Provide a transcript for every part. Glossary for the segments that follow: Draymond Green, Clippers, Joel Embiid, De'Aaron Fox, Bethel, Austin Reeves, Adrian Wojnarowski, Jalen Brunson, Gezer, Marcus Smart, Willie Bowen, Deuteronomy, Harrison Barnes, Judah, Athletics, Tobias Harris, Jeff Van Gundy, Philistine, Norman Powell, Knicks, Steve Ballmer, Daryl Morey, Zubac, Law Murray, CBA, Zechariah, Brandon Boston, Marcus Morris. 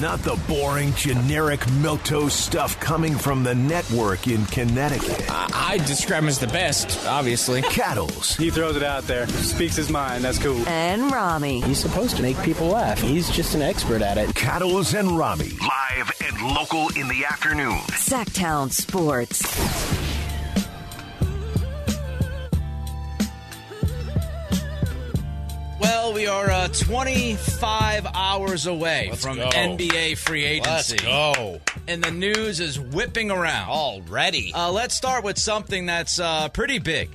Not the boring, generic Moto stuff coming from the network in Connecticut. I'd describe him as the best, obviously. Cattles. He throws it out there. Speaks his mind. That's cool. And Rami. He's supposed to make people laugh. He's just an expert at it. Cattles and Rami. Live and local in the afternoon. Sacktown Sports. Well, we are 25 hours away from NBA free agency. Let's go. And the news is whipping around. Already. Let's start with something that's pretty big,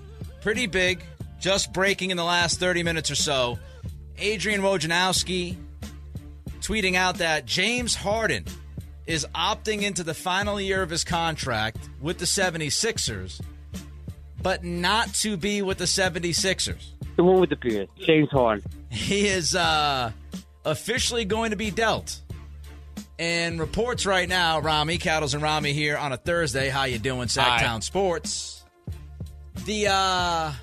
just breaking in the last 30 minutes or so. Adrian Wojnarowski tweeting out that James Harden is opting into the final year of his contract with the 76ers, but not to be with the 76ers. The one with the beard, James Harden. He is officially going to be dealt. And reports right now, Rami, Cattles and Rami here on a Thursday. How you doing, Sacktown Sports? The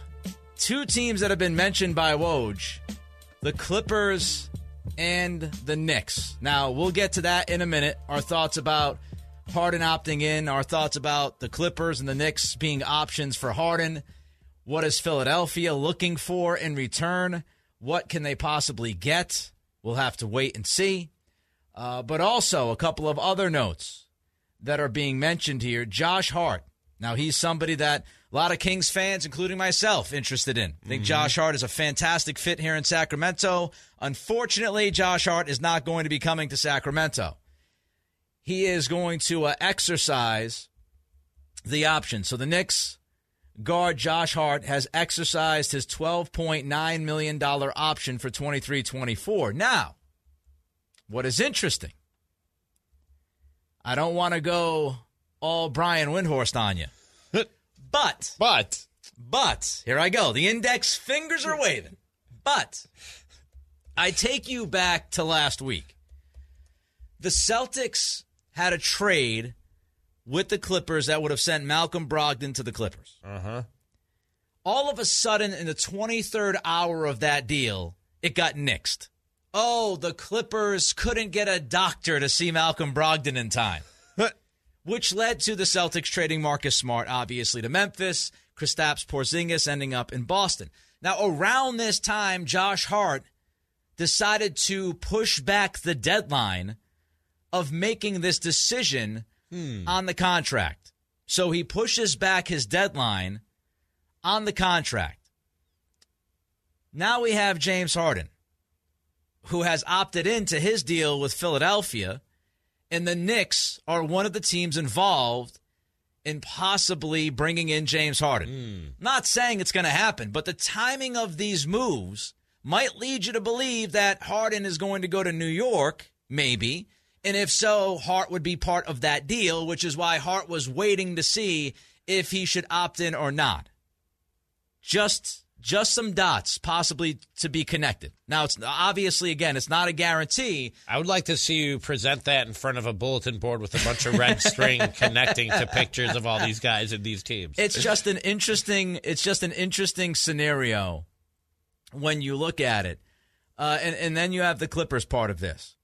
two teams that have been mentioned by Woj, the Clippers and the Knicks. Now, we'll get to that in a minute. Our thoughts about Harden opting in, our thoughts about the Clippers and the Knicks being options for Harden. What is Philadelphia looking for in return? What can they possibly get? We'll have to wait and see. But also a couple of other notes that are being mentioned here. Josh Hart. Now, he's somebody that a lot of Kings fans, including myself, interested in. I think Josh Hart is a fantastic fit here in Sacramento. Unfortunately, Josh Hart is not going to be coming to Sacramento. He is going to exercise the option. So the Knicks guard Josh Hart has exercised his $12.9 million option for 23-24. Now, what is interesting, I don't want to go all Brian Windhorst on you, but, here I go. The index fingers are waving, but I take you back to last week. The Celtics had a trade with the Clippers that would have sent Malcolm Brogdon to the Clippers. All of a sudden, in the 23rd hour of that deal, it got nixed. Oh, the Clippers couldn't get a doctor to see Malcolm Brogdon in time. Which led to the Celtics trading Marcus Smart, obviously, to Memphis. Kristaps Porzingis ending up in Boston. Now, around this time, Josh Hart decided to push back the deadline of making this decision on the contract. So he pushes back his deadline on the contract. Now we have James Harden, who has opted into his deal with Philadelphia, and the Knicks are one of the teams involved in possibly bringing in James Harden. Not saying it's going to happen, but the timing of these moves might lead you to believe that Harden is going to go to New York, maybe. And if so, Hart would be part of that deal, which is why Hart was waiting to see if he should opt in or not. Just some dots possibly to be connected. Now, it's obviously, again, it's not a guarantee. I would like to see you present that in front of a bulletin board with a bunch of red string connecting to pictures of all these guys and these teams. It's just an interesting scenario when you look at it. And then you have the Clippers part of this.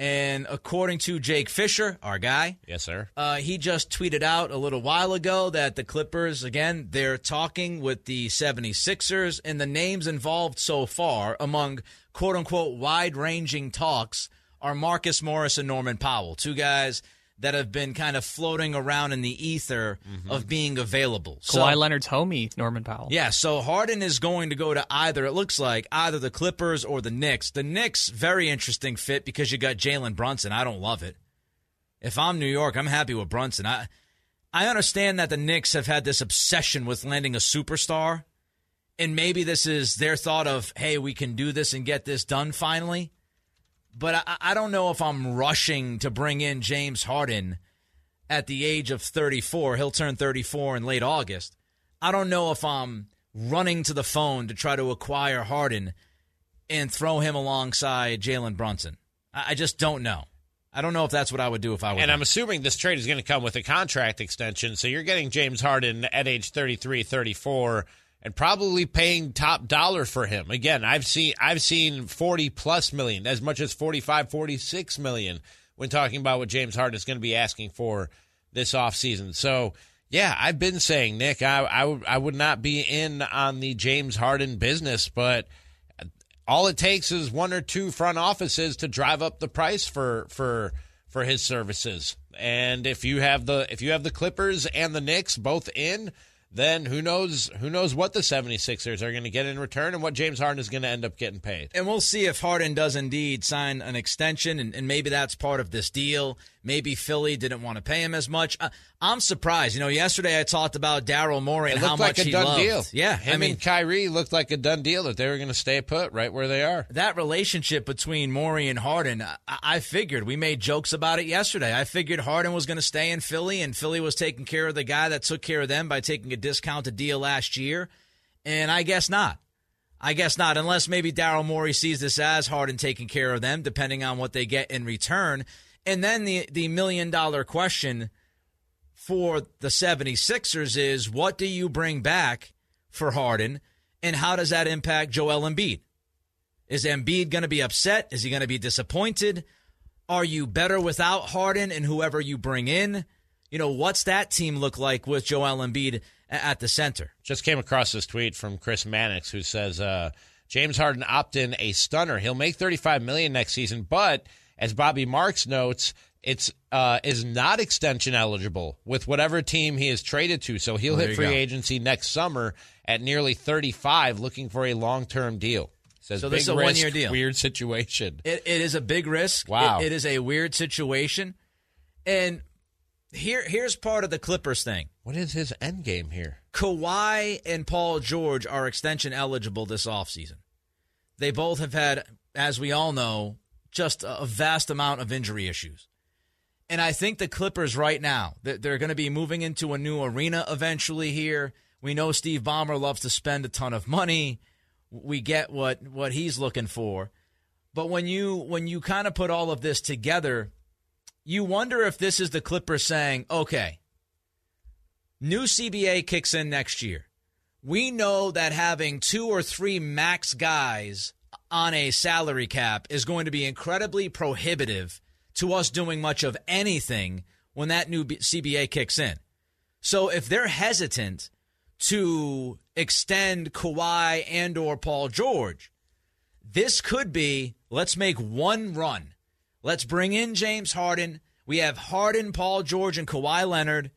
And according to Jake Fisher, our guy, yes, sir, he just tweeted out a little while ago that the Clippers, again, they're talking with the 76ers, and the names involved so far among quote-unquote wide-ranging talks are Marcus Morris and Norman Powell, two guys that have been kind of floating around in the ether of being available. Kawhi Leonard's homie, Norman Powell. Yeah, so Harden is going to go to either the Clippers or the Knicks. The Knicks, very interesting fit because you got Jalen Brunson. I don't love it. If I'm New York, I'm happy with Brunson. I understand that the Knicks have had this obsession with landing a superstar, and maybe this is their thought of, hey, we can do this and get this done finally. But I don't know if I'm rushing to bring in James Harden at the age of 34. He'll turn 34 in late August. I don't know if I'm running to the phone to try to acquire Harden and throw him alongside Jalen Brunson. I just don't know. I don't know if that's what I would do if I were. And I'm assuming this trade is going to come with a contract extension. So you're getting James Harden at age 33, 34. And probably paying top dollar for him. Again, I've seen 40 plus million, as much as 45, 46 million when talking about what James Harden is going to be asking for this offseason. So, yeah, I've been saying, Nick, I would not be in on the James Harden business, but all it takes is one or two front offices to drive up the price for his services. And if you have the Clippers and the Knicks both in, then who knows what the 76ers are going to get in return and what James Harden is going to end up getting paid. And we'll see if Harden does indeed sign an extension, and maybe that's part of this deal. Maybe Philly didn't want to pay him as much. I'm surprised. You know, yesterday I talked about Daryl Morey and how much he loved. It looked like a done deal. Yeah. Him and Kyrie looked like a done deal, that they were going to stay put right where they are. That relationship between Morey and Harden, I figured. We made jokes about it yesterday. I figured Harden was going to stay in Philly, and Philly was taking care of the guy that took care of them by taking a discounted deal last year, and I guess not. Unless maybe Daryl Morey sees this as Harden taking care of them, depending on what they get in return. And then the $1 million question for the 76ers is, what do you bring back for Harden, and how does that impact Joel Embiid? Is Embiid going to be upset? Is he going to be disappointed? Are you better without Harden and whoever you bring in? You know, what's that team look like with Joel Embiid at the center? Just came across this tweet from Chris Mannix, who says, James Harden opt-in a stunner. He'll make $35 million next season, but as Bobby Marks notes, it's is not extension eligible with whatever team he is traded to. So he'll hit free agency next summer at nearly 35, looking for a long-term deal. Says, so this is a one-year deal. Weird situation. It is a big risk. Wow. It is a weird situation. And here's part of the Clippers thing. What is his end game here? Kawhi and Paul George are extension eligible this offseason. They both have had, as we all know, just a vast amount of injury issues. And I think the Clippers right now, they're going to be moving into a new arena eventually here. We know Steve Ballmer loves to spend a ton of money. We get what he's looking for. But when you kind of put all of this together, you wonder if this is the Clippers saying, okay, new CBA kicks in next year. We know that having two or three max guys on a salary cap is going to be incredibly prohibitive to us doing much of anything when that new CBA kicks in. So if they're hesitant to extend Kawhi and or Paul George, this could be, let's make one run. Let's bring in James Harden. We have Harden, Paul George, and Kawhi Leonard,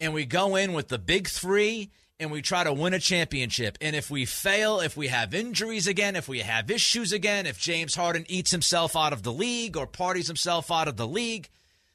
and we go in with the big three, and we try to win a championship. And if we fail, if we have injuries again, if we have issues again, if James Harden eats himself out of the league or parties himself out of the league,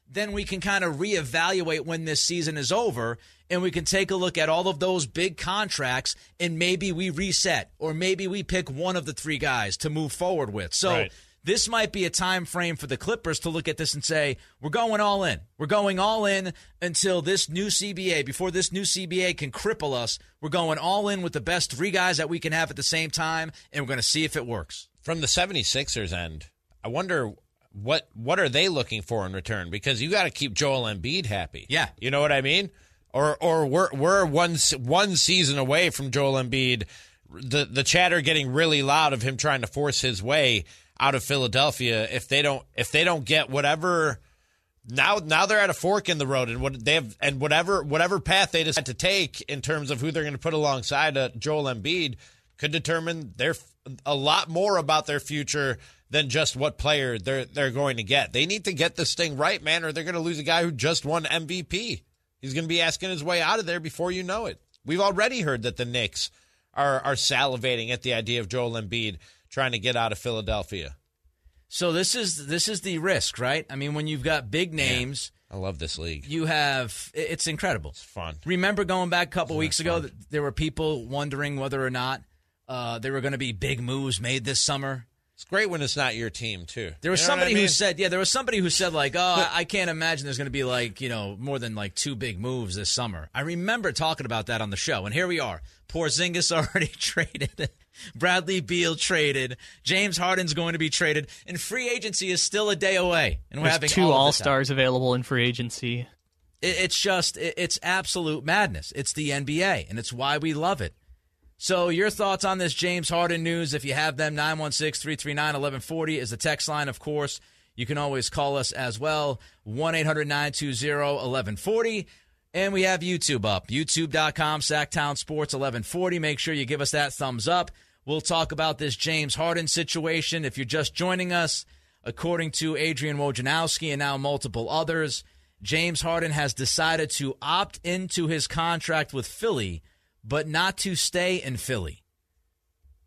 then we can kind of reevaluate when this season is over, and we can take a look at all of those big contracts, and maybe we reset, or maybe we pick one of the three guys to move forward with. So right. This might be a time frame for the Clippers to look at this and say, we're going all in. We're going all in until this new CBA, before this new CBA can cripple us, we're going all in with the best three guys that we can have at the same time, and we're going to see if it works. From the 76ers end, I wonder what are they looking for in return? Because you got to keep Joel Embiid happy. Yeah. You know what I mean? Or we're one season away from Joel Embiid, the chatter getting really loud of him trying to force his way out of Philadelphia if they don't get whatever. Now they're at a fork in the road, and what they have, and whatever path they decide to take in terms of who they're going to put alongside Joel Embiid could determine a lot more about their future than just what player they're going to get. They need to get this thing right, man, or they're going to lose a guy who just won MVP. He's going to be asking his way out of there before you know it. We've already heard that the Knicks are salivating at the idea of Joel Embiid trying to get out of Philadelphia. So this is the risk, right? I mean, when you've got big names. Yeah, I love this league. It's incredible. It's fun. Remember going back a couple weeks ago, there were people wondering whether or not there were going to be big moves made this summer. It's great when it's not your team, too. There was somebody who said, like, oh, I can't imagine there's going to be like, you know, more than like two big moves this summer. I remember talking about that on the show, and here we are. Porzingis already traded. Bradley Beal traded. James Harden's going to be traded. And free agency is still a day away. And there's having two All-Stars available in free agency. It's absolute madness. It's the NBA, and it's why we love it. So your thoughts on this James Harden news, if you have them, 916-339-1140 is the text line, of course. You can always call us as well, 1-800-920-1140. And we have YouTube up, youtube.com/SactownSports1140. Make sure you give us that thumbs up. We'll talk about this James Harden situation. If you're just joining us, according to Adrian Wojnarowski and now multiple others, James Harden has decided to opt into his contract with Philly, but not to stay in Philly.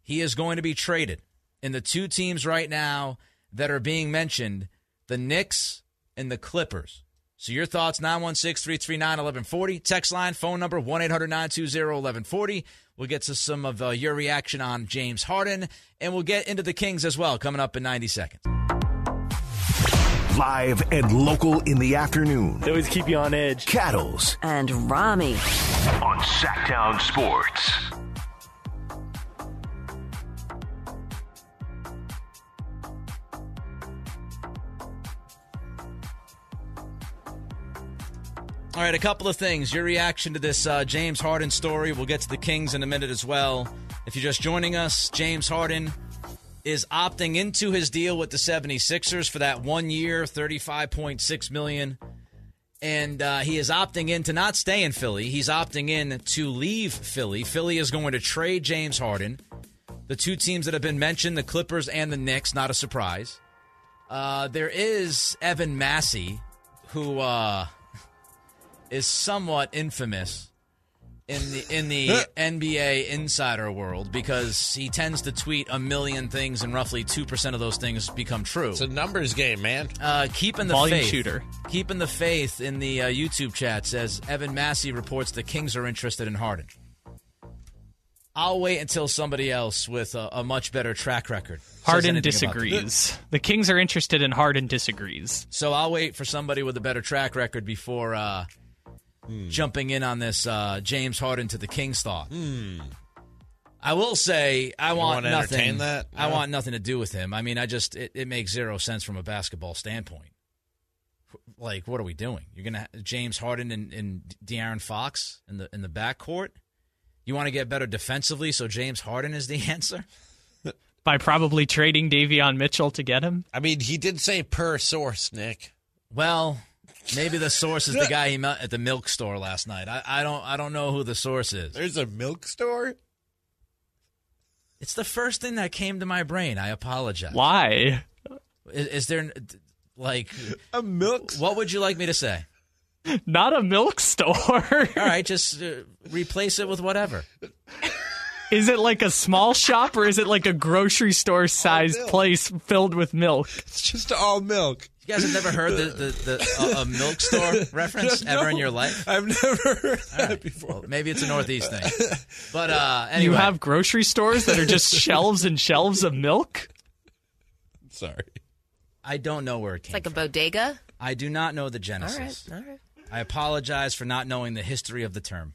He is going to be traded. And the two teams right now that are being mentioned, the Knicks and the Clippers. So your thoughts, 916-339-1140. Text line, phone number, 1-800-920-1140. We'll get to some of your reaction on James Harden, and we'll get into the Kings as well coming up in 90 seconds. Live and local in the afternoon. They always keep you on edge. Cattles. And Rami. On Sacktown Sports. All right, a couple of things. Your reaction to this James Harden story. We'll get to the Kings in a minute as well. If you're just joining us, James Harden is opting into his deal with the 76ers for that 1 year, $35.6 million. And he is opting in to not stay in Philly. He's opting in to leave Philly. Philly is going to trade James Harden. The two teams that have been mentioned, the Clippers and the Knicks, not a surprise. There is Evan Massey, who... is somewhat infamous in the NBA insider world because he tends to tweet a million things and roughly 2% of those things become true. It's a numbers game, man. Keeping the volume faith. Shooter. Keeping the faith in the YouTube chat says Evan Massey reports the Kings are interested in Harden. I'll wait until somebody else with a much better track record. Harden disagrees. The Kings are interested in Harden disagrees. So I'll wait for somebody with a better track record before... jumping in on this James Harden to the Kings thought. I will say I want nothing to do with him. I mean, it makes zero sense from a basketball standpoint. Like, what are we doing? You're gonna James Harden and De'Aaron Fox in the backcourt. You want to get better defensively, so James Harden is the answer. By probably trading Davion Mitchell to get him. I mean, he did say per source, Nick. Well. Maybe the source is the guy he met at the milk store last night. I don't know who the source is. There's a milk store? It's the first thing that came to my brain. I apologize. Why? Is there, like... a milk store? What would you like me to say? Not a milk store. All right, just replace it with whatever. Is it like a small shop or is it like a grocery store-sized place filled with milk? It's just all milk. You guys have never heard the milk store reference ever in your life? I've never heard that before. Well, maybe it's a Northeast thing. But anyway. You have grocery stores that are just shelves and shelves of milk? Sorry. I don't know where it came from. It's like a bodega? I do not know the genesis. All right. I apologize for not knowing the history of the term.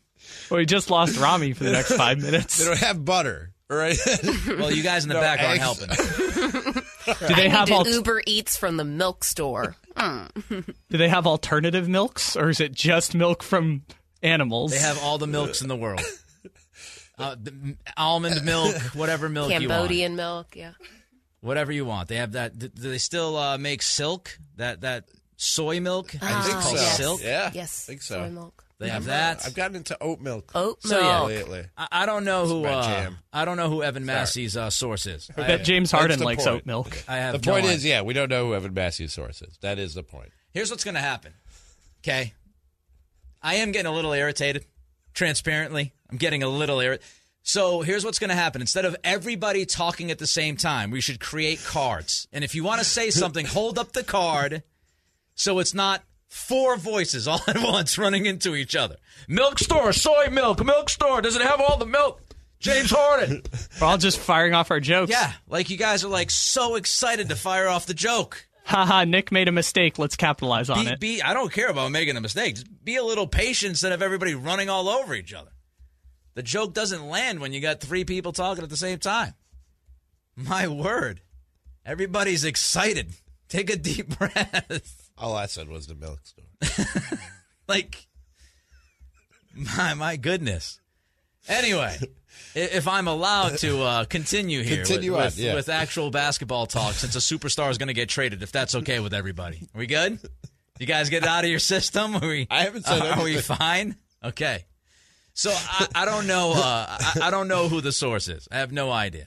Well, we just lost Rami for the next 5 minutes. They don't have butter, right? Well, you guys in the back aren't helping. Do they have Uber Eats from the milk store? Do they have alternative milks, or is it just milk from animals? They have all the milks in the world. Almond milk, whatever milk you want. Cambodian milk, yeah. Whatever you want. They have that. Do they still make silk? That soy milk? I think so. Yes. Silk? Yeah. Yes. I think so. Soy milk. They have that. I've gotten into oat milk. Lately. I don't know who. I don't know who Evan Massey's source is. That James Harden likes oat milk. I have the point is, we don't know who Evan Massey's source is. That is the point. Here's what's going to happen. Okay, I am getting a little irritated. Transparently, I'm getting a little irritated. So here's what's going to happen. Instead of everybody talking at the same time, we should create cards. And if you want to say something, hold up the card, so it's not. Four voices all at once running into each other. Milk store, soy milk, milk store. Does it have all the milk? James Harden. We're all just firing off our jokes. Yeah, like you guys are like so excited to fire off the joke. Haha, Nick made a mistake. Let's capitalize on it. I don't care about making a mistake. Just be a little patient instead of everybody running all over each other. The joke doesn't land when you got three people talking at the same time. My word. Everybody's excited. Take a deep breath. All I said was the milk store. Like, my goodness. Anyway, if I'm allowed to continue here with actual basketball talk, since a superstar is going to get traded, if that's okay with everybody. Are we good? You guys get it out of your system? I haven't said anything. Are we fine? Okay. So I don't know. I don't know who the source is. I have no idea.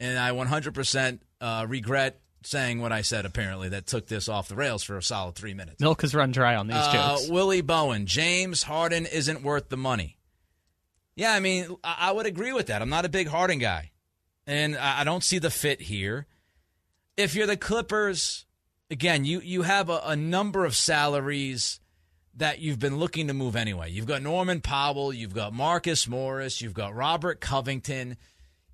And I 100% regret saying what I said, apparently, that took this off the rails for a solid 3 minutes. Milk has run dry on these jokes. Willie Bowen, James Harden isn't worth the money. Yeah, I mean, I would agree with that. I'm not a big Harden guy. And I don't see the fit here. If you're the Clippers, again, you have a number of salaries that you've been looking to move anyway. You've got Norman Powell. You've got Marcus Morris. You've got Robert Covington.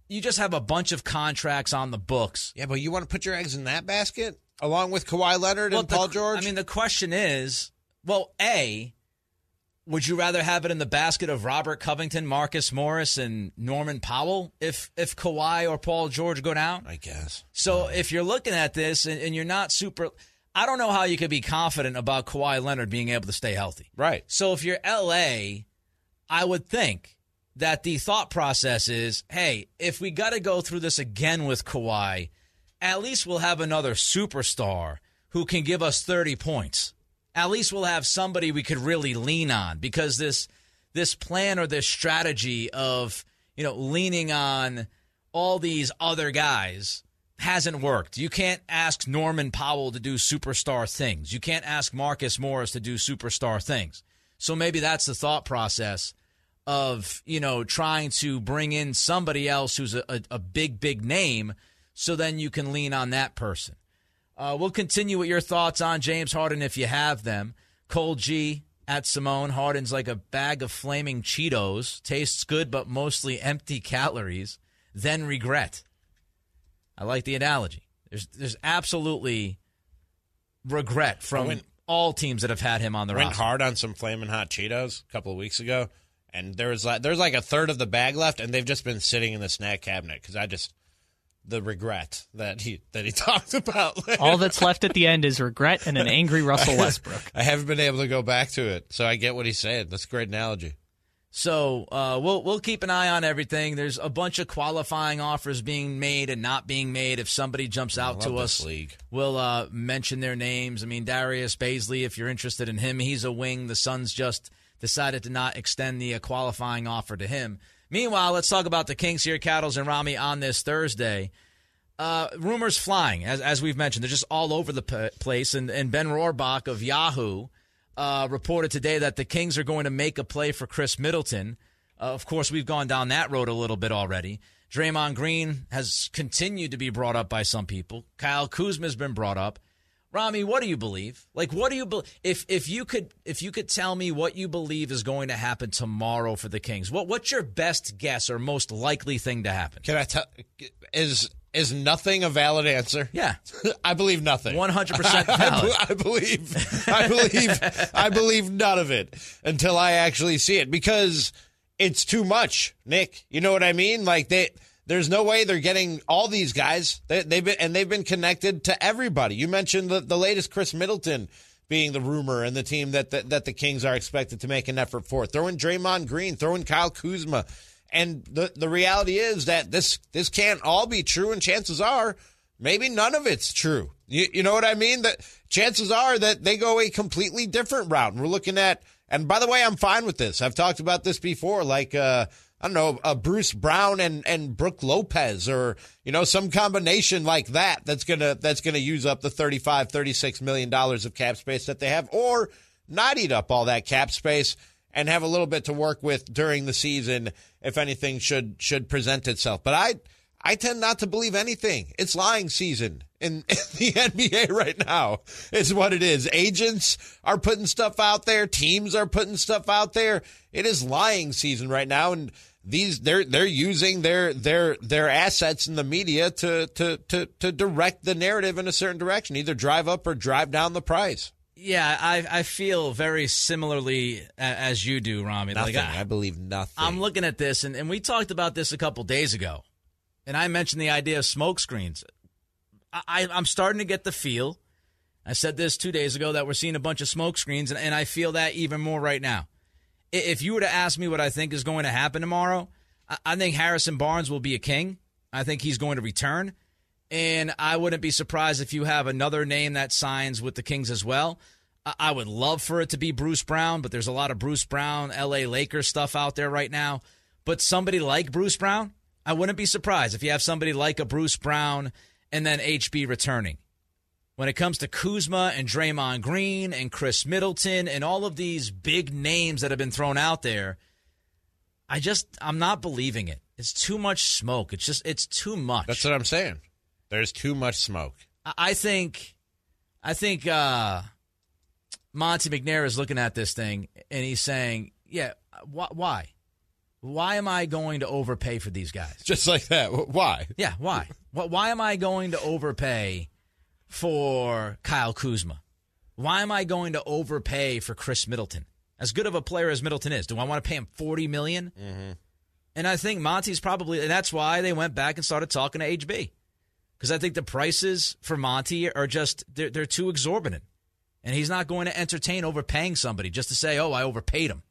You just have a bunch of contracts on the books. Yeah, but you want to put your eggs in that basket along with Kawhi Leonard and Paul George? I mean, the question is, would you rather have it in the basket of Robert Covington, Marcus Morris, and Norman Powell if Kawhi or Paul George go down? I guess. So if you're looking at this and you're not super – I don't know how you could be confident about Kawhi Leonard being able to stay healthy. Right. So if you're L.A., I would think – that the thought process is, hey, if we got to go through this again with Kawhi, at least we'll have another superstar who can give us 30 points. At least we'll have somebody we could really lean on, because this plan or this strategy of, leaning on all these other guys hasn't worked. You can't ask Norman Powell to do superstar things. You can't ask Marcus Morris to do superstar things. So maybe that's the thought process of, trying to bring in somebody else who's a big, big name, so then you can lean on that person. We'll continue with your thoughts on James Harden if you have them. Cole G at Simone, Harden's like a bag of flaming Cheetos. Tastes good, but mostly empty calories. Then regret. I like the analogy. There's absolutely regret from all teams that have had him on the roster. Went hard on some flaming hot Cheetos a couple of weeks ago. And there's like a third of the bag left, and they've just been sitting in the snack cabinet because the regret that he talked about. Later. All that's left at the end is regret and an angry Russell Westbrook. I haven't been able to go back to it, so I get what he's saying. That's a great analogy. So we'll keep an eye on everything. There's a bunch of qualifying offers being made and not being made. If somebody jumps out to us, we'll mention their names. I mean, Darius Bazley, if you're interested in him, he's a wing. The Suns just decided to not extend the qualifying offer to him. Meanwhile, let's talk about the Kings here, Cattles and Rami, on this Thursday. Rumors flying, as we've mentioned. They're just all over the place. And Ben Rohrbach of Yahoo reported today that the Kings are going to make a play for Khris Middleton. Of course, we've gone down that road a little bit already. Draymond Green has continued to be brought up by some people. Kyle Kuzma has been brought up. Rami, what do you believe? Like, what do you believe? If you could tell me what you believe is going to happen tomorrow for the Kings, what's your best guess or most likely thing to happen? Can I tell? Is nothing a valid answer? Yeah, I believe nothing. 100% valid. I believe none of it until I actually see it, because it's too much, Nick. You know what I mean? Like they. There's no way they're getting all these guys. They've been connected to everybody. You mentioned the latest Khris Middleton being the rumor and the team that the Kings are expected to make an effort for. Throw in Draymond Green, throw in Kyle Kuzma. And the reality is that this can't all be true, and chances are maybe none of it's true. You know what I mean? That chances are that they go a completely different route. And we're looking at, and by the way, I'm fine with this. I've talked about this before, like I don't know, Bruce Brown and Brook Lopez, or some combination like that that's gonna use up the $35-36 million of cap space that they have, or not eat up all that cap space and have a little bit to work with during the season if anything should present itself. But I tend not to believe anything. It's lying season in the NBA right now is what it is. Agents are putting stuff out there. Teams are putting stuff out there. It is lying season right now, and they're using their assets in the media to direct the narrative in a certain direction, either drive up or drive down the price. Yeah, I feel very similarly as you do, Rami. Nothing. Like I believe nothing. I'm looking at this, and we talked about this a couple days ago. And I mentioned the idea of smoke screens. I'm starting to get the feel. I said this 2 days ago that we're seeing a bunch of smoke screens, and I feel that even more right now. if you were to ask me what I think is going to happen tomorrow, I think Harrison Barnes will be a king. I think he's going to return. And I wouldn't be surprised if you have another name that signs with the Kings as well. I would love for it to be Bruce Brown, but there's a lot of Bruce Brown, L.A. Lakers stuff out there right now. But somebody like Bruce Brown, I wouldn't be surprised if you have somebody like a Bruce Brown and then HB returning. When it comes to Kuzma and Draymond Green and Khris Middleton and all of these big names that have been thrown out there, I'm not believing it. It's too much smoke. It's too much. That's what I'm saying. There's too much smoke. I think Monty McNair is looking at this thing, and he's saying, yeah, why? Why am I going to overpay for these guys? Just like that. Why? Yeah, why? Why am I going to overpay for Kyle Kuzma? Why am I going to overpay for Khris Middleton? As good of a player as Middleton is, do I want to pay him $40 million? Mm-hmm. And I think Monty's probably, and that's why they went back and started talking to HB. Because I think the prices for Monty are just, they're too exorbitant. And he's not going to entertain overpaying somebody just to say, oh, I overpaid him.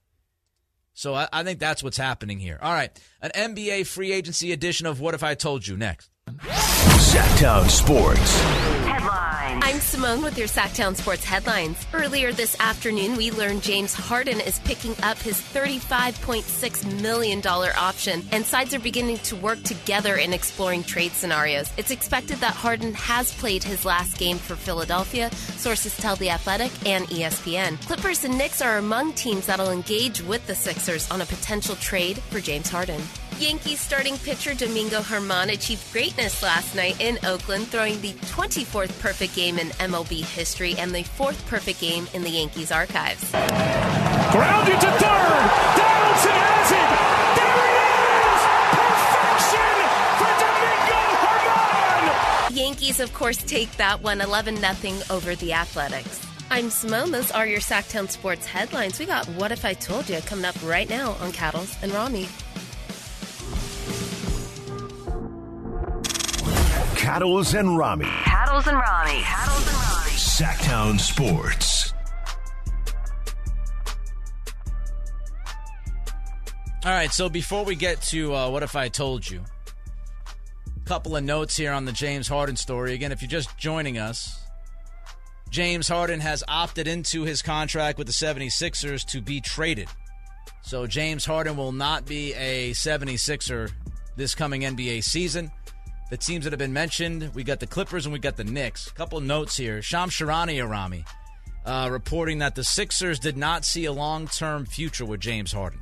So I think that's what's happening here. All right, an NBA free agency edition of What If I Told You next. Sacktown Sports. Headlines. I'm Simone with your Sacktown Sports headlines. Earlier this afternoon, we learned James Harden is picking up his $35.6 million option, and sides are beginning to work together in exploring trade scenarios. It's expected that Harden has played his last game for Philadelphia, sources tell The Athletic and ESPN. Clippers and Knicks are among teams that'll engage with the Sixers on a potential trade for James Harden. Yankees starting pitcher Domingo Germán achieved greatness last night in Oakland, throwing the 24th perfect game in MLB history and the 4th perfect game in the Yankees archives. Grounded to third. Donaldson has it. There it is. Perfection for Domingo Germán. Yankees, of course, take that one 11-0 over the Athletics. I'm Simone. Those are your Sacktown Sports headlines. We got What If I Told You coming up right now on Cattles and Rami. Cattles and Rami. Cattles and Rami. Cattles and Rami. Sacktown Sports. All right, so before we get to What If I Told You, a couple of notes here on the James Harden story. Again, if you're just joining us, James Harden has opted into his contract with the 76ers to be traded. So James Harden will not be a 76er this coming NBA season. The teams that have been mentioned, we got the Clippers and we got the Knicks. A couple notes here. Shams Charania, Rami, reporting that the Sixers did not see a long-term future with James Harden.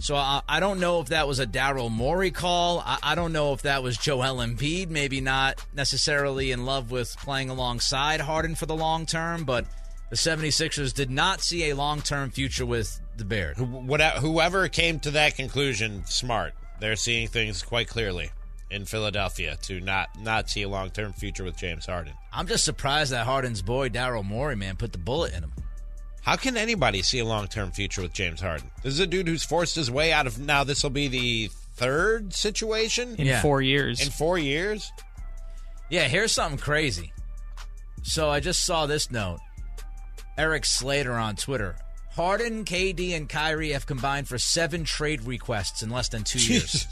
So I don't know if that was a Daryl Morey call. I don't know if that was Joel Embiid, maybe not necessarily in love with playing alongside Harden for the long term, but the 76ers did not see a long-term future with the Bears. Whoever came to that conclusion, smart. They're seeing things quite clearly in Philadelphia to not see a long-term future with James Harden. I'm just surprised that Harden's boy, Daryl Morey, man, put the bullet in him. How can anybody see a long-term future with James Harden? This is a dude who's forced his way out of, now this will be the third situation? In 4 years. In 4 years? Yeah, here's something crazy. So I just saw this note. Eric Slater on Twitter. Harden, KD, and Kyrie have combined for 7 trade requests in less than 2 years.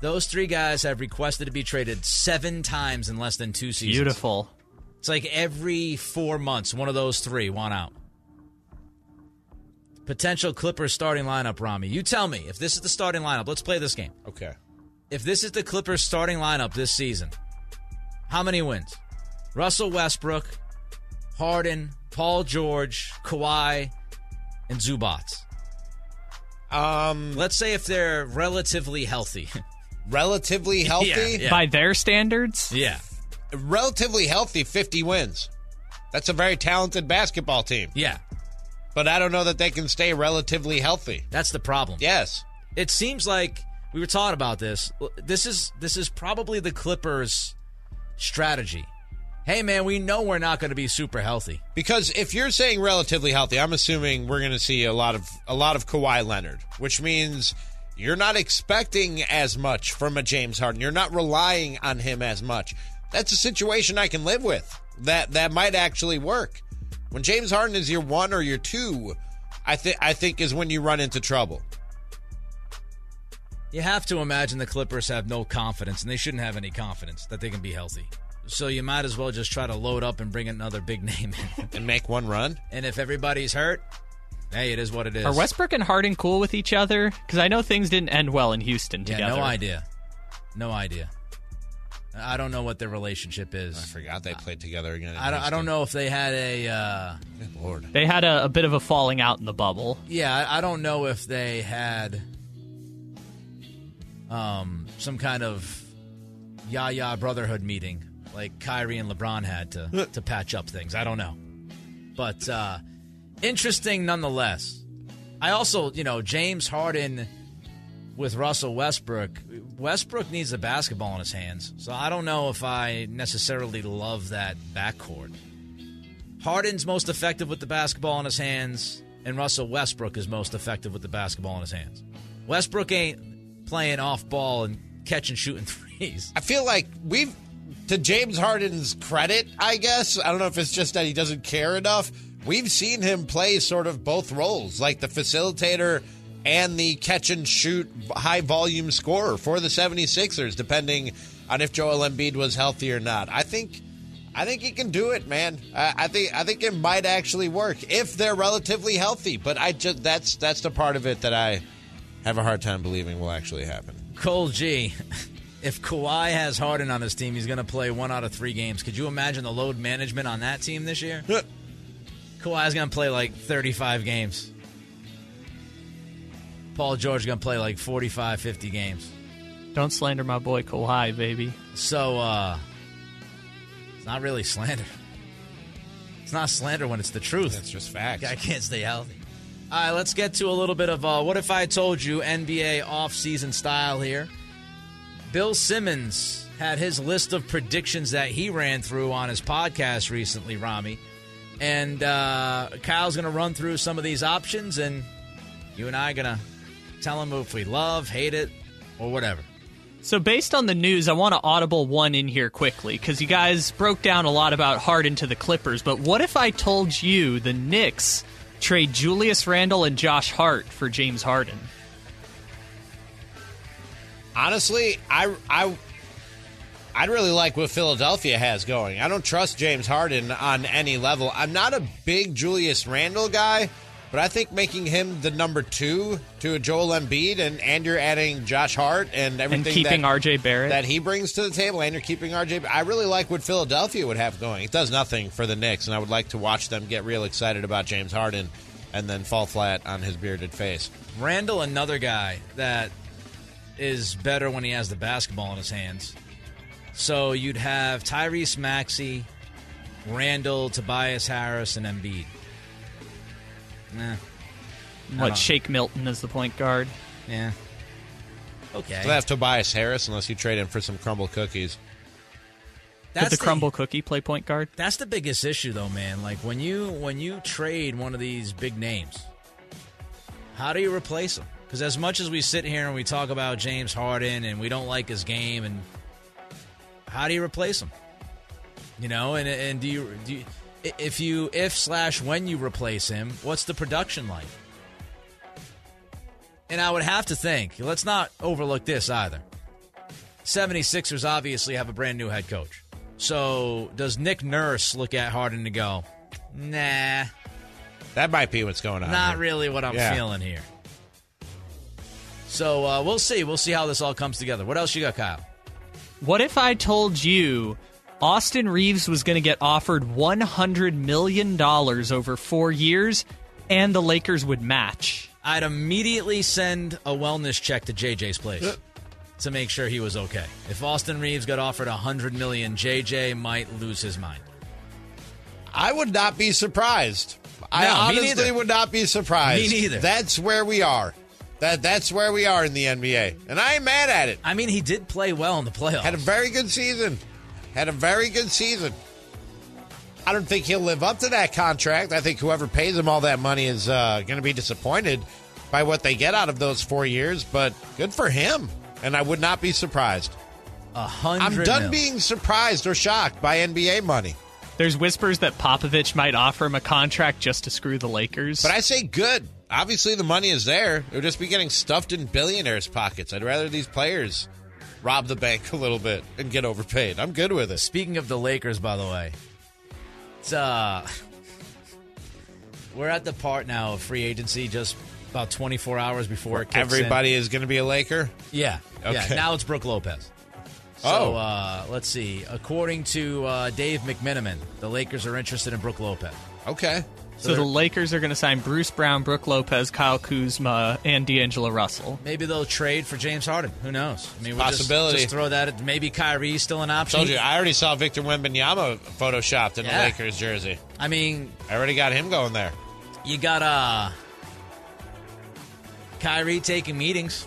Those 3 guys have requested to be traded 7 times in less than 2 seasons. Beautiful. It's like every 4 months, one of those 3 want out. Potential Clippers starting lineup, Rami. You tell me, if this is the starting lineup, let's play this game. Okay. If this is the Clippers starting lineup this season, how many wins? Russell Westbrook, Harden, Paul George, Kawhi, and Zubac. Let's say if they're relatively healthy. Relatively healthy? Yeah. By their standards? Yeah. Relatively healthy, 50 wins. That's a very talented basketball team. Yeah. But I don't know that they can stay relatively healthy. That's the problem. Yes. It seems like we were talking about this. This is probably the Clippers' strategy. Hey, man, we know we're not going to be super healthy. Because if you're saying relatively healthy, I'm assuming we're going to see a lot of Kawhi Leonard, which means you're not expecting as much from a James Harden. You're not relying on him as much. That's a situation I can live with. That might actually work. When James Harden is your 1 or your 2, I think is when you run into trouble. You have to imagine the Clippers have no confidence, and they shouldn't have any confidence that they can be healthy. So you might as well just try to load up and bring another big name in. And make one run? And if everybody's hurt, hey, it is what it is. Are Westbrook and Harden cool with each other? Because I know things didn't end well in Houston together. Yeah, no idea. No idea. I don't know what their relationship is. I forgot they played together again. I don't know if they had a... Good Lord. They had a bit of a falling out in the bubble. Yeah, I don't know if they had... some kind of yah-yah brotherhood meeting like Kyrie and LeBron had to patch up things. I don't know. But interesting nonetheless. I also, James Harden with Russell Westbrook. Westbrook needs the basketball in his hands, so I don't know if I necessarily love that backcourt. Harden's most effective with the basketball in his hands, and Russell Westbrook is most effective with the basketball in his hands. Westbrook ain't playing off ball and catching, shooting threes. I feel like to James Harden's credit, I guess, I don't know if it's just that he doesn't care enough, we've seen him play sort of both roles, like the facilitator and the catch and shoot high volume scorer for the 76ers, depending on if Joel Embiid was healthy or not. I think he can do it, man. I think it might actually work if they're relatively healthy, but that's the part of it that I have a hard time believing will actually happen. Cole G, if Kawhi has Harden on his team, he's going to play 1 out of 3 games. Could you imagine the load management on that team this year? Kawhi's going to play like 35 games. Paul George is going to play like 45, 50 games. Don't slander my boy Kawhi, baby. So, it's not really slander. It's not slander when it's the truth. That's just facts. I can't stay healthy. All right, let's get to a little bit of what if I told you NBA offseason style here. Bill Simmons had his list of predictions that he ran through on his podcast recently, Rami. And Kyle's going to run through some of these options, and you and I are going to tell him if we love, hate it, or whatever. So based on the news, I want to audible one in here quickly because you guys broke down a lot about Harden to the Clippers. But what if I told you the Knicks trade Julius Randle and Josh Hart for James Harden? Honestly, I'd really like what Philadelphia has going. I don't trust James Harden on any level. I'm not a big Julius Randle guy, but I think making him the number 2 to Joel Embiid, and you're adding Josh Hart and everything, and keeping RJ Barrett that he brings to the table, and you're keeping RJ. I really like what Philadelphia would have going. It does nothing for the Knicks, and I would like to watch them get real excited about James Harden and then fall flat on his bearded face. Randall, another guy that is better when he has the basketball in his hands. So you'd have Tyrese Maxey, Randall, Tobias Harris, and Embiid. Nah. Shake Milton is the point guard. Yeah. Okay. Still have Tobias Harris unless you trade him for some crumble cookies. Could the crumble cookie play point guard? That's the biggest issue, though, man. Like, when you trade one of these big names, how do you replace them? Because as much as we sit here and we talk about James Harden and we don't like his game, and how do you replace him? And do you If/when you replace him, what's the production like? And I would have to think, let's not overlook this either. 76ers obviously have a brand new head coach. So does Nick Nurse look at Harden to go, nah. That might be what's going on. Not here. Really what I'm feeling here. So we'll see. We'll see how this all comes together. What else you got, Kyle? What if I told you Austin Reeves was going to get offered $100 million over 4 years, and the Lakers would match? I'd immediately send a wellness check to JJ's place to make sure he was okay. If Austin Reeves got offered $100 million, JJ might lose his mind. I would not be surprised. I honestly would not be surprised. Me neither. That's where we are. That's where we are in the NBA, and I ain't mad at it. I mean, he did play well in the playoffs. Had a very good season. I don't think he'll live up to that contract. I think whoever pays him all that money is going to be disappointed by what they get out of those 4 years, but good for him, and I would not be surprised. I'm done being surprised or shocked by NBA money. There's whispers that Popovich might offer him a contract just to screw the Lakers. But I say good. obviously the money is there. It would just be getting stuffed in billionaires' pockets. I'd rather these players rob the bank a little bit and get overpaid. I'm good with it. Speaking of the Lakers, by the way, it's, we're at the part now of free agency just about 24 hours before it kicks Everybody in. Is going to be a Laker? Yeah. Okay. Yeah. Now it's Brook Lopez. So, let's see. According to Dave McMiniman, the Lakers are interested in Brook Lopez. Okay. So the Lakers are going to sign Bruce Brown, Brook Lopez, Kyle Kuzma, and D'Angelo Russell. Maybe they'll trade for James Harden. Who knows? I mean, we'll possibility. Just throw that at maybe Kyrie's still an option. I told you, I already saw Victor Wembanyama photoshopped in the Lakers jersey. I mean, I already got him going there. You got Kyrie taking meetings.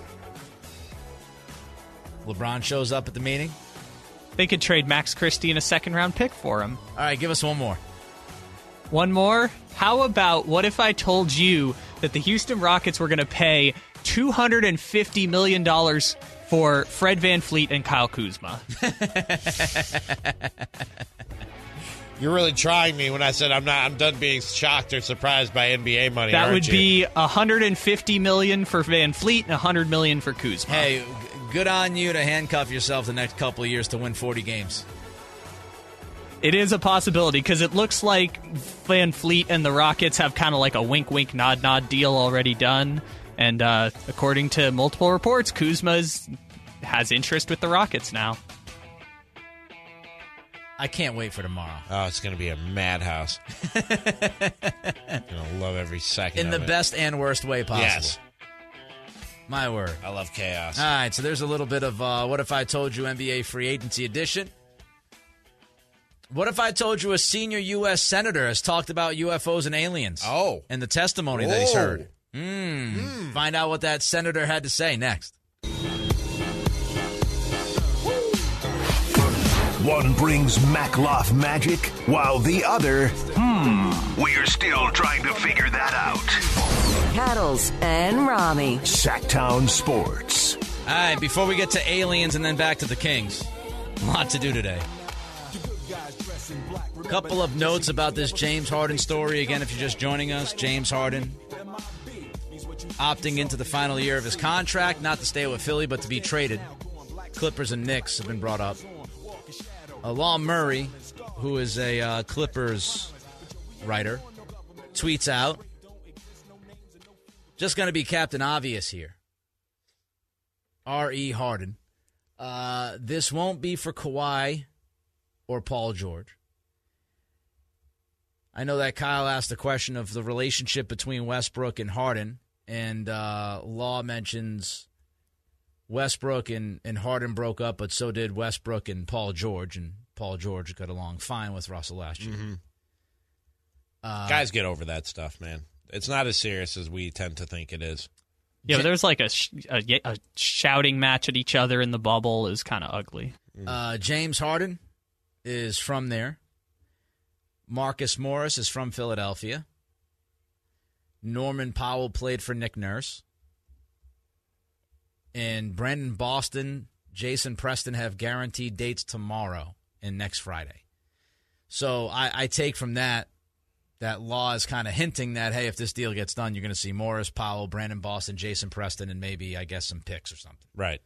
LeBron shows up at the meeting. They could trade Max Christie and a second-round pick for him. All right, give us one more. One more? How about what if I told you that the Houston Rockets were going to pay $250 million for Fred VanVleet and Kyle Kuzma? You're really trying me when I said I'm done being shocked or surprised by NBA money. That would be $150 million for VanVleet and $100 million for Kuzma. Hey, good on you to handcuff yourself the next couple of years to win 40 games. It is a possibility because it looks like VanVleet and the Rockets have kind of like a wink-wink, nod-nod deal already done. And according to multiple reports, Kuzma has interest with the Rockets now. I can't wait for tomorrow. Oh, it's going to be a madhouse. I'm going to love every second of it. In the best and worst way possible. Yes. My word. I love chaos. All right, so there's a little bit of What If I Told You NBA Free Agency Edition. What if I told you a senior U.S. senator has talked about UFOs and aliens? Oh. And the testimony that he's heard. Find out what that senator had to say next. One brings Mackloff magic, while the other, we're still trying to figure that out. Cattles and Rami. Sacktown Sports. All right, before we get to aliens and then back to the Kings, a lot to do today. A couple of notes about this James Harden story. Again, if you're just joining us, James Harden opting into the final year of his contract, not to stay with Philly, but to be traded. Clippers and Knicks have been brought up. Law Murray, who is a Clippers writer, tweets out, just going to be Captain Obvious here. R.E. Harden. This won't be for Kawhi or Paul George. I know that Kyle asked the question of the relationship between Westbrook and Harden, and Law mentions Westbrook and Harden broke up, but so did Westbrook and Paul George got along fine with Russell last year. Mm-hmm. Guys get over that stuff, man. It's not as serious as we tend to think it is. Yeah, but there's like a shouting match at each other in the bubble is kind of ugly. James Harden is from there. Marcus Morris is from Philadelphia. Norman Powell played for Nick Nurse. And Brandon Boston, Jason Preston have guaranteed dates tomorrow and next Friday. So I take from that Law is kind of hinting that, hey, if this deal gets done, you're going to see Morris, Powell, Brandon Boston, Jason Preston, and maybe, I guess, some picks or something. Right.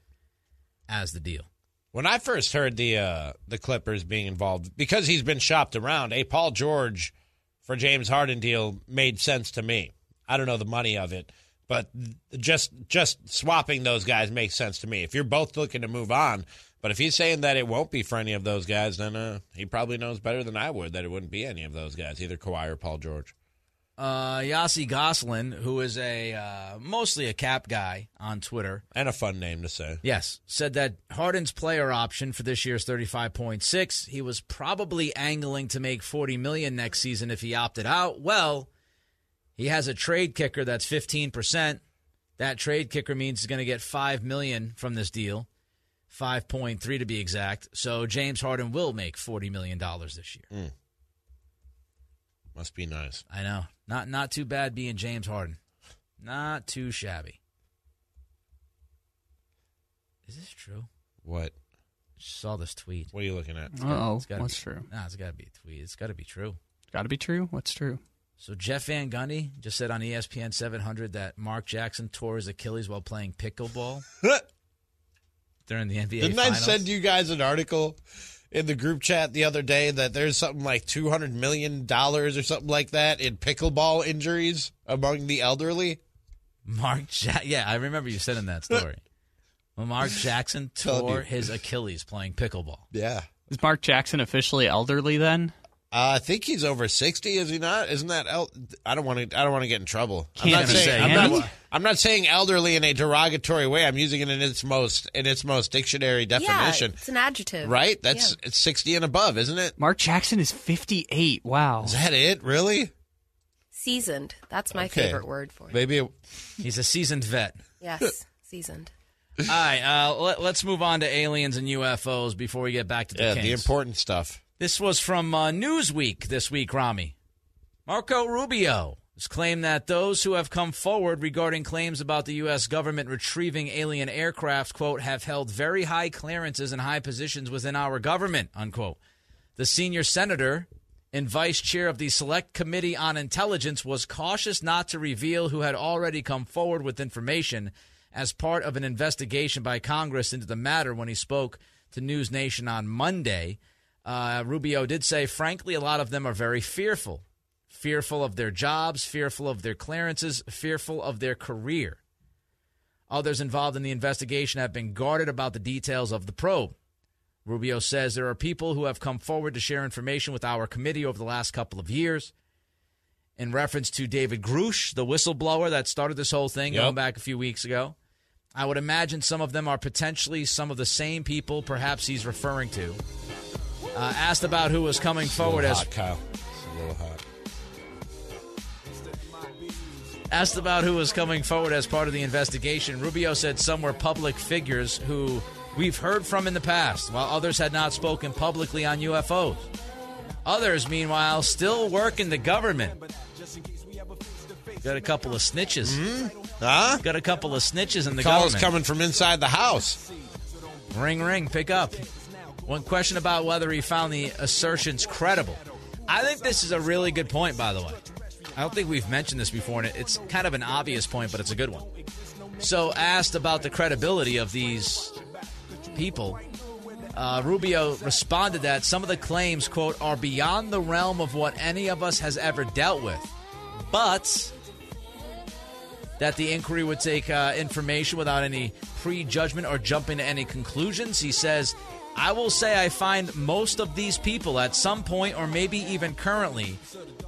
As the deal. When I first heard the Clippers being involved, because he's been shopped around, a Paul George for James Harden deal made sense to me. I don't know the money of it, but just swapping those guys makes sense to me. If you're both looking to move on, but if he's saying that it won't be for any of those guys, then he probably knows better than I would that it wouldn't be any of those guys, either Kawhi or Paul George. Yossi Gosselin, who is mostly a cap guy on Twitter. And a fun name to say. Yes. Said that Harden's player option for this year's 35.6. He was probably angling to make $40 million next season if he opted out. Well, he has a trade kicker that's 15%. That trade kicker means he's going to get $5 million from this deal. 5.3 to be exact. So James Harden will make $40 million this year. Must be nice. I know. Not too bad being James Harden. Not too shabby. Is this true? What? I just saw this tweet. What are you looking at? What's true? It's got to be a tweet. It's got to be true. What's true? So Jeff Van Gundy just said on ESPN 700 that Mark Jackson tore his Achilles while playing pickleball during the NBA Didn't Finals. I send you guys an article in the group chat the other day that there's something like $200 million or something like that in pickleball injuries among the elderly? Mark Jackson. Yeah, I remember you sending that story. Well, Mark Jackson tore his Achilles playing pickleball. Yeah. Is Mark Jackson officially elderly then? I think he's over 60, is he not? Isn't that I don't want to get in trouble. I'm not saying elderly in a derogatory way. I'm using it in its most dictionary definition. Yeah, it's an adjective. Right? It's 60 and above, isn't it? Mark Jackson is 58. Wow. Is that it? Really? Seasoned. That's my favorite word for it. He's a seasoned vet. Yes, seasoned. All right, let's move on to aliens and UFOs before we get back to the Kings. Yeah, the important stuff. This was from Newsweek this week, Rami. Marco Rubio has claimed that those who have come forward regarding claims about the U.S. government retrieving alien aircraft, quote, have held very high clearances and high positions within our government, unquote. The senior senator and vice chair of the Select Committee on Intelligence was cautious not to reveal who had already come forward with information as part of an investigation by Congress into the matter when he spoke to News Nation on Monday. Rubio did say, frankly, a lot of them are very fearful. Fearful of their jobs, fearful of their clearances, fearful of their career. Others involved in the investigation have been guarded about the details of the probe. Rubio says there are people who have come forward to share information with our committee over the last couple of years. In reference to David Grush, the whistleblower that started this whole thing going back a few weeks ago, I would imagine some of them are potentially some of the same people perhaps he's referring to. Asked about who was coming forward as... It's a little hot, Kyle. It's a little hot. Asked about who was coming forward as part of the investigation, Rubio said some were public figures who we've heard from in the past, while others had not spoken publicly on UFOs. Others, meanwhile, still work in the government. Got a couple of snitches. Got a couple of snitches in the government. Calls coming from inside the house. Ring, ring, pick up. One question about whether he found the assertions credible. I think this is a really good point, by the way. I don't think we've mentioned this before, and it's kind of an obvious point, but it's a good one. So asked about the credibility of these people, Rubio responded that some of the claims, quote, are beyond the realm of what any of us has ever dealt with, but that the inquiry would take information without any prejudgment or jump into any conclusions. He says, I will say I find most of these people at some point or maybe even currently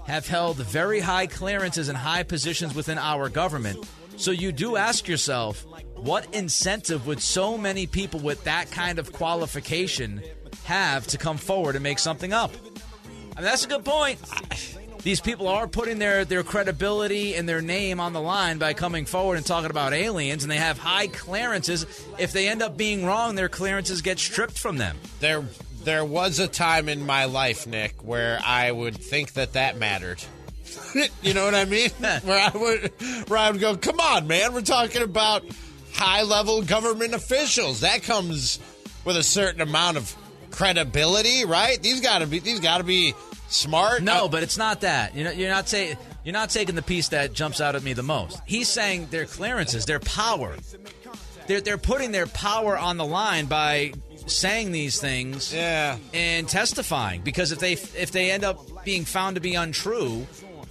have held very high clearances and high positions within our government. So you do ask yourself, what incentive would so many people with that kind of qualification have to come forward and make something up? I mean, that's a good point. These people are putting their credibility and their name on the line by coming forward and talking about aliens, and they have high clearances. If they end up being wrong, their clearances get stripped from them. There was a time in my life, Nick, where I would think that mattered. You know what I mean? Where I would go, come on, man, we're talking about high-level government officials. That comes with a certain amount of credibility, right? These got to be smart? No, but it's not that. You know, you're not taking the piece that jumps out at me the most. He's saying their clearances, their power. They're putting their power on the line by saying these things and testifying, because if they end up being found to be untrue,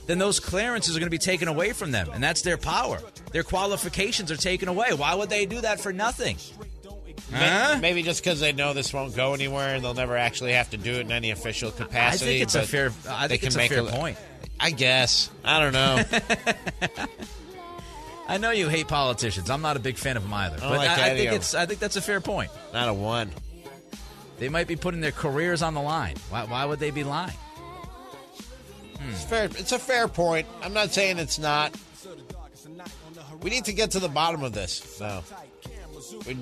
then those clearances are going to be taken away from them, and that's their power. Their qualifications are taken away. Why would they do that for nothing? Maybe just because they know this won't go anywhere and they'll never actually have to do it in any official capacity. I think it's a fair. I think it's a fair point. I guess. I don't know. I know you hate politicians. I'm not a big fan of them either. But I think that's a fair point. Not a one. They might be putting their careers on the line. Why would they be lying? It's fair. It's a fair point. I'm not saying it's not. We need to get to the bottom of this. So.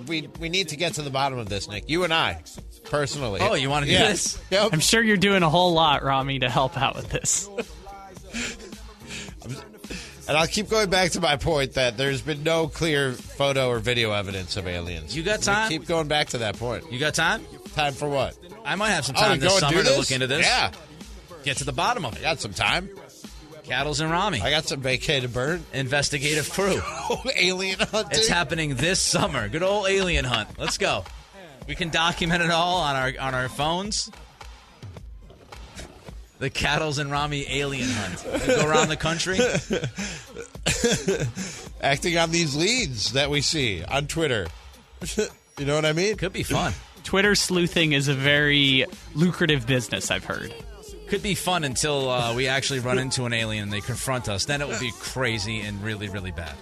We need to get to the bottom of this, Nick. You and I, personally. Oh, you want to do this? Yep. I'm sure you're doing a whole lot, Rami, to help out with this. And I'll keep going back to my point that there's been no clear photo or video evidence of aliens. You got time? We keep going back to that point. You got time? Time for what? I might have some time this summer to look into this. Yeah. Get to the bottom of it. I got some time. Cattles and Rami. I got some vacated bird. Investigative crew. Alien hunt. It's happening this summer. Good old alien hunt. Let's go. We can document it all on our phones. The Cattles and Rami alien hunt. Go around the country. Acting on these leads that we see on Twitter. You know what I mean? Could be fun. Twitter sleuthing is a very lucrative business, I've heard. Could be fun until we actually run into an alien and they confront us. Then it would be crazy and really, really bad.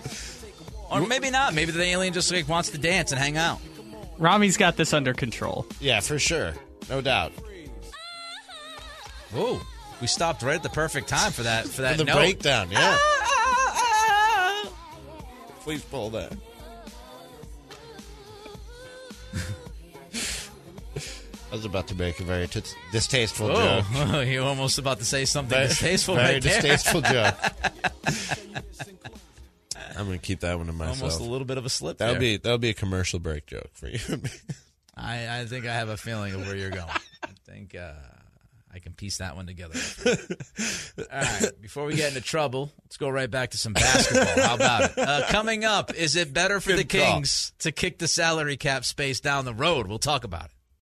Or maybe not. Maybe the alien just like wants to dance and hang out. Rami's got this under control. Yeah, for sure. No doubt. Ooh, we stopped right at the perfect time for that the note. Breakdown, yeah. Please pull that. I was about to make a very distasteful joke. Oh, you were almost about to say something distasteful right there. Very distasteful joke. I'm going to keep that one to myself. Almost a little bit of a slip there. That'll be a commercial break joke for you and me. I think I have a feeling of where you're going. I think I can piece that one together. All right, before we get into trouble, let's go right back to some basketball. How about it? Coming up, is it better for the Kings to kick the salary cap space down the road? We'll talk about it.